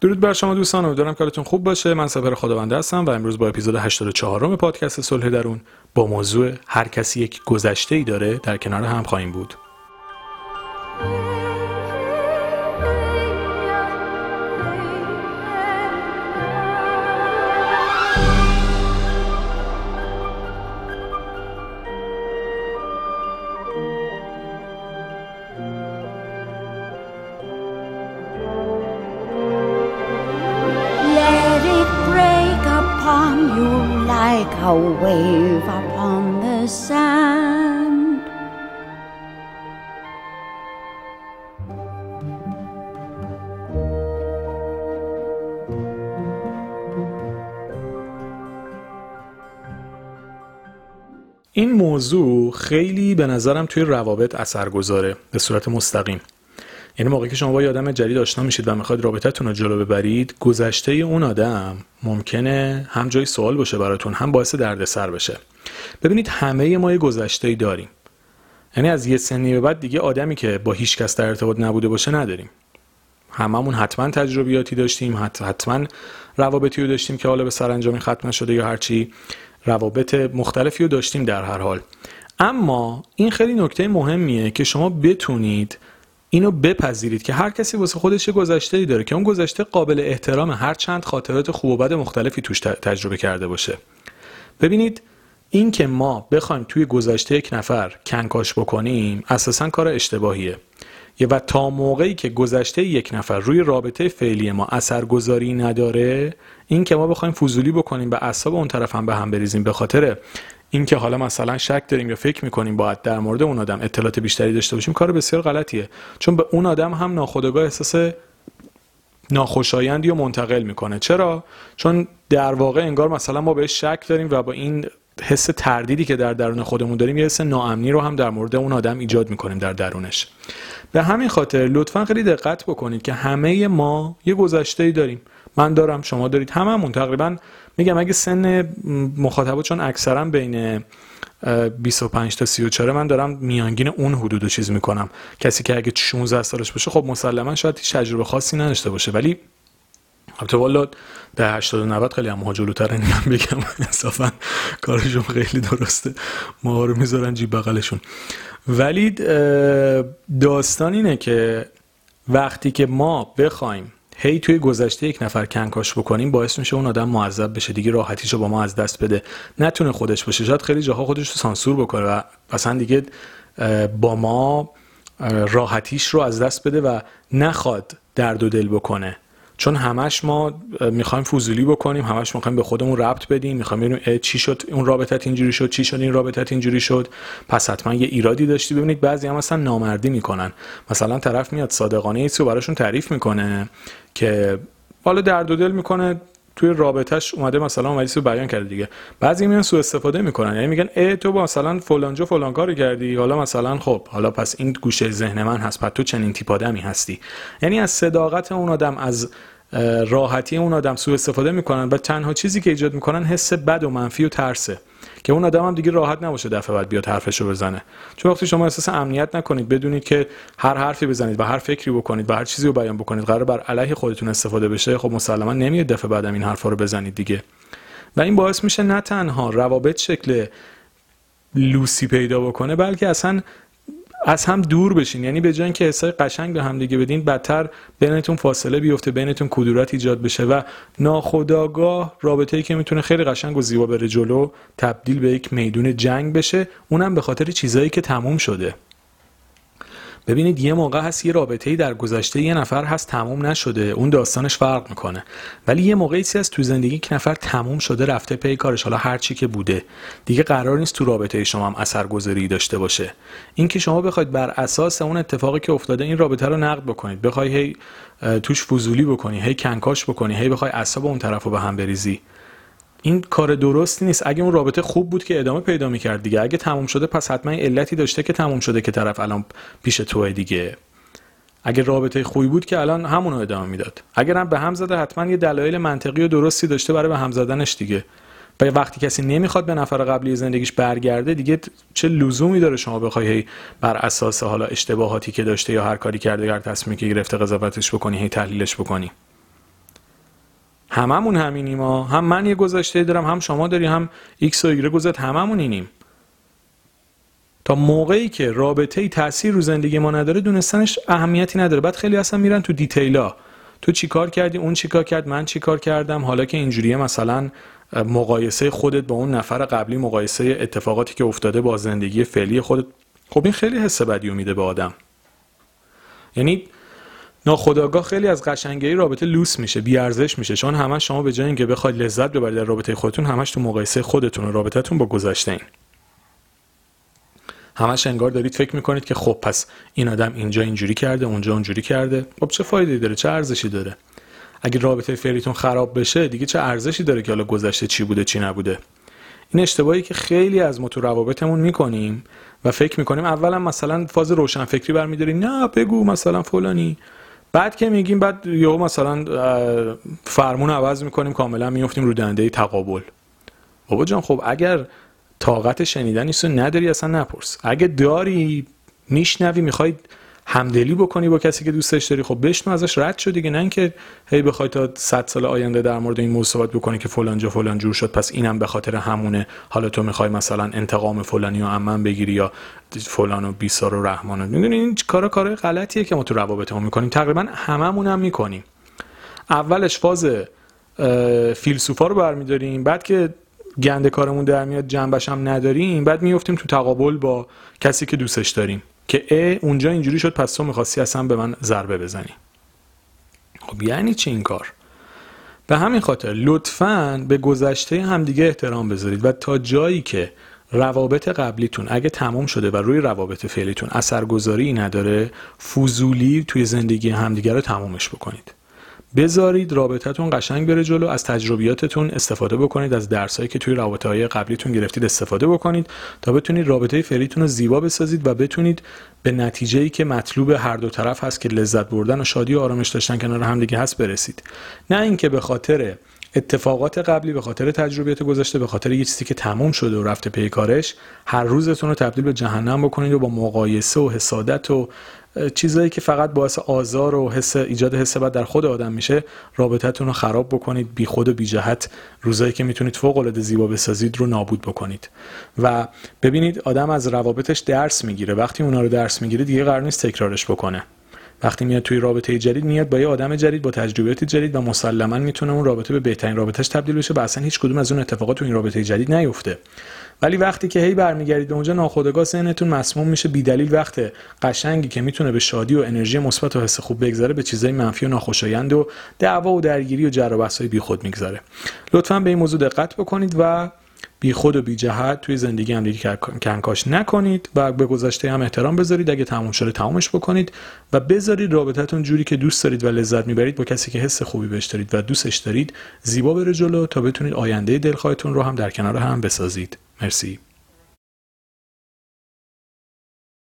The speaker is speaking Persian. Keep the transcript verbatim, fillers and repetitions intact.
درود بر شما دوستان، امیدوارم کارتون خوب باشه. من سپهر خداونده هستم و امروز با اپیزود هشتاد و چهارم پادکست صلح درون با موضوع هر کسی یک گذشته‌ای داره در کنار هم خواهیم بود. A wave upon the sand. این موضوع خیلی به نظرم توی روابط اثرگذاره به صورت مستقیم. یعنی موقعی که شما با یه آدم جدید آشنا میشید و میخواید رابطتون رو جلو ببرید، گذشته اون آدم ممکنه هم جای سوال باشه براتون، هم باعث دردسر بشه. ببینید همه ما یه گذشته‌ای داریم. یعنی از یه سنی به بعد دیگه آدمی که با هیچ کس در ارتباط نبوده باشه نداریم. هممون حتما تجربیاتی داشتیم، حتما روابطی رو داشتیم که حالا به سرانجام ختم شده یا هرچی، روابط مختلفی رو داشتیم در هر حال. اما این خیلی نکته مهمیه که شما بتونید اینو بپذیرید که هر کسی واسه خودش یه گذشته‌ای داره که اون گذشته قابل احترام، هر چند خاطرات خوب و بد مختلفی توش تجربه کرده باشه. ببینید این که ما بخوایم توی گذشته یک نفر کنکاش بکنیم اساساً کار اشتباهیه. و تا موقعی که گذشته یک نفر روی رابطه فعلی ما اثرگذاری نداره، این که ما بخوایم فضولی بکنیم و اعصاب اون طرف هم به هم بریزیم به خاطر اینکه حالا مثلا شک داریم یا فکر میکنیم باید در مورد اون آدم اطلاعات بیشتری داشته باشیم، کار بسیار غلطیه. چون به اون آدم هم ناخودآگاه احساس ناخوشایندی رو منتقل میکنه. چرا؟ چون در واقع انگار مثلا ما بهش شک داریم و با این حس تردیدی که در درون خودمون داریم یه حس ناامنی رو هم در مورد اون آدم ایجاد میکنیم در درونش. به همین خاطر لطفاً خیلی دقت بکنید که همه ما یه گذشته‌ای داریم. من دارم، شما دارید، هممون تقریباً. میگم اگه سن مخاطبا، چون اکثرا بین بیست و پنج تا سی و چهار، من دارم میانگین اون حدودو چیز میکنم. کسی که اگه شانزده سالش باشه خب مسلما شاید هیچ تجربه خاصی نداشته باشه، ولی البته والا در هشتاد و نود خیلی هم جلوتر. این من بگم انصافا کارشون خیلی درسته، ما رو میذارن جیب بغلشون. ولی داستان اینه که وقتی که ما بخوایم هی توی گذشته یک نفر کنکاش بکنیم، باعث میشه اون آدم معذب بشه، دیگه راحتیشو با ما از دست بده، نتونه خودش باشه، شاید خیلی جاها خودش رو سانسور بکنه و اصلا دیگه با ما راحتیش رو از دست بده و نخواد درد و دل بکنه. چون همش ما میخوایم فضولی بکنیم، همش میخوایم به خودمون ربط بدیم، میخوایم ببینیم چی شد اون رابطت اینجوری شد، چی شد این رابطت اینجوری شد، پس حتما یه ایرادی داشتی. ببینید بعضی هم مثلا نامردی میکنن، مثلا طرف میاد صادقانه یه چیزی براشون تعریف میکنه که حالا درد و دل میکنه توی رابطهش اومده، مثلا اون چیزی رو بیان کرده دیگه. بعضی میان سوء استفاده میکنن، یعنی میگن اه تو با مثلا فلانجا فلان کارو کردی، حالا مثلا خب حالا پس این گوشه ذهن من هست، پس تو چنین تیپ آدمی هستی. یعنی از صداقت اون آدم، از راحتی اون آدم سوء استفاده میکنن و تنها چیزی که ایجاد میکنن حس بد و منفی و ترسه که اون آدم هم دیگه راحت نباشه دفعه بعد بیاد حرفشو بزنه. چون وقتی شما احساس امنیت نکنید، بدونید که هر حرفی بزنید و هر فکری بکنید و هر چیزی رو بیان بکنید قرار بر علیه خودتون استفاده بشه، خب مسلما نمیاد دفعه بعدم این حرفا رو بزنید دیگه. و این باعث میشه نه تنها روابط شکل لوسی پیدا بکنه، بلکه اصلا از هم دور بشین. یعنی به جای اینکه حسای قشنگ به هم دیگه بدین، بدتر بینتون فاصله بیفته، بینتون کدورت ایجاد بشه و ناخودآگاه رابطه‌ای که میتونه خیلی قشنگ و زیبا بره جلو تبدیل به یک میدون جنگ بشه، اونم به خاطر چیزایی که تموم شده. ببینید یه موقع هست یه رابطه‌ای در گذشته یه نفر هست تموم نشده، اون داستانش فرق میکنه. ولی یه موقعی هست تو زندگی یک نفر تموم شده، رفته پی کارش، حالا هر چی که بوده دیگه قرار نیست تو رابطه شما هم اثرگذاری داشته باشه. این که شما بخواید بر اساس اون اتفاقی که افتاده این رابطه رو نقد بکنید، بخوای هی توش فضولی بکنی، هی کنکاش بکنی، هی بخوای اعصاب اون طرفو به هم بریزی، این کار درستی نیست. اگه اون رابطه خوب بود که ادامه پیدا می‌کرد دیگه، اگه تموم شده پس حتما علتی داشته که تموم شده که طرف الان پیش توه دیگه. اگه رابطه خوبی بود که الان همون رو ادامه میداد. اگر هم به هم زده حتما یه دلایل منطقی و درستی داشته برای به هم زدنش دیگه. و وقتی کسی نمیخواد به نفر قبلی زندگیش برگرده دیگه، چه لزومی داره شما بخوای بر اساس حالا اشتباهاتی که داشته یا هر کاری کرده، هر تصمیمی که گرفته قضاوتش بکنی، هی تحلیلش بکنی. هممون همینیم ها. هم من یه گذشته دارم، هم شما داری، هم ایکس و ایگرگ گذشته، هممون اینیم. تا موقعی که رابطه‌ای تأثیر رو زندگی ما نداره، دونستنش اهمیتی نداره. بعد خیلی اصلا میرن تو دیتیلا، تو چیکار کردی، اون چیکار کرد، من چیکار کردم. حالا که اینجوریه مثلا مقایسه خودت با اون نفر قبلی، مقایسه اتفاقاتی که افتاده با زندگی فعلی خودت، خب این خیلی حس بدی میده به آدم. یعنی ناخودآگاه خیلی از قشنگی رابطه لوس میشه، بی ارزش میشه، چون همش شما به جای اینکه بخواید لذت ببرید از رابطه خودتون، همش تو مقایسه خودتون و رابطتون با گذشته این. همش انگار دارید فکر میکنید که خب پس این آدم اینجا اینجوری کرده، اونجا اونجوری کرده. خب چه فایده‌ای داره؟ چه ارزشی داره؟ اگه رابطه فعلیتون خراب بشه دیگه چه ارزشی داره که حالا گذشته چی بوده چی نبوده؟ این اشتباهی که خیلی از ما تو روابطمون میکنیم و فکر میکنیم. اولا مثلا فاز روشنفکری برمی‌داری، نه بگو مثلا فلانی، بعد که میگیم، بعد یهو مثلا فرمون عوض میکنیم، کاملا میافتیم رو دنده تقابل. بابا جان خب اگر طاقت شنیدن نیستو نداری اصلا نپرس. اگه داری میشنوی میخوای همدلی بکنی با کسی که دوستش داری، خب بشنو ازش رد شو دیگه، نه اینکه هی بخوای تا صد سال آینده در مورد این موضوع صحبت بکنی که فلان جا فلان جور شد، پس اینم به خاطر همونه، حالا تو میخوای مثلا انتقام فلانی و عمم بگیری یا فلانو بیسار و رحمانو. میدونی این کارا کارای غلطیه که ما تو روابطمون میکنیم، تقریبا هممون هم میکنیم. اولش فاز فیلسوفا رو برمی‌داریم، بعد که گنده کارمون در میاد جنبش هم نداریم، بعد میافتیم تو تقابل با کسی که دوستش داریم که ا اونجا اینجوری شد پس تو می‌خواستی اصلا به من ضربه بزنی. خب یعنی چی این کار؟ به همین خاطر لطفاً به گذشته همدیگه احترام بذارید و تا جایی که روابط قبلیتون اگه تمام شده و روی روابط فعلیتون اثرگذاری نداره، فضولی توی زندگی همدیگه رو تمومش بکنید. بذارید رابطتون قشنگ بره جلو، از تجربیاتتون استفاده بکنید، از درسایی که توی رابطه‌های قبلیتون گرفتید استفاده بکنید تا بتونید رابطه فعلیتون رو زیبا بسازید و بتونید به نتیجه‌ای که مطلوب هر دو طرف هست، که لذت بردن و شادی و آرامش داشتن کنار هم دیگه هست، برسید. نه اینکه به خاطر اتفاقات قبلی، به خاطر تجربیات گذشته، به خاطر یه چیزی که تموم شده و رفته پی کارش، هر روزتون رو تبدیل به جهنم بکنید و با مقایسه و حسادت و چیزایی که فقط باعث آزار و حس ایجاد حس بد در خود آدم میشه رابطتون رو خراب بکنید، بی خود و بی جهت روزایی که میتونید فوق العاده زیبا بسازید رو نابود بکنید. و ببینید آدم از روابطش درس میگیره، وقتی اونا رو درس میگیره دیگه قرار نیست تکرارش بکنه. وقتی میاد توی رابطه جدید، میاد با یه آدم جدید با تجربیات جدید و مسلماً میتونه اون رابطه به بهترین رابطهش تبدیل بشه و اصلا هیچ کدوم از اون اتفاقات تو این رابطه جدید نیفته. ولی وقتی که هی برمیگردید اونجا، ناخودآگاه ذهنتون مسموم میشه بی دلیل وقت قشنگی که میتونه به شادی و انرژی مثبت و حس خوب بگذره به چیزای منفی و ناخوشایند و دعوا و درگیری و جر و بحث‌های بیخود میگذره. لطفاً به این موضوع دقت بکنید و بی خود و بی جهت توی زندگی هم دیگه کنکاش نکنید و به گذشته هم احترام بذارید. اگه تموم شده تمومش بکنید و بذارید رابطتون جوری که دوست دارید و لذت میبرید با کسی که حس خوبی بهش دارید و دوستش دارید زیبا بره جلو تا بتونید آینده دلخواهتون رو هم در کنار هم بسازید. مرسی.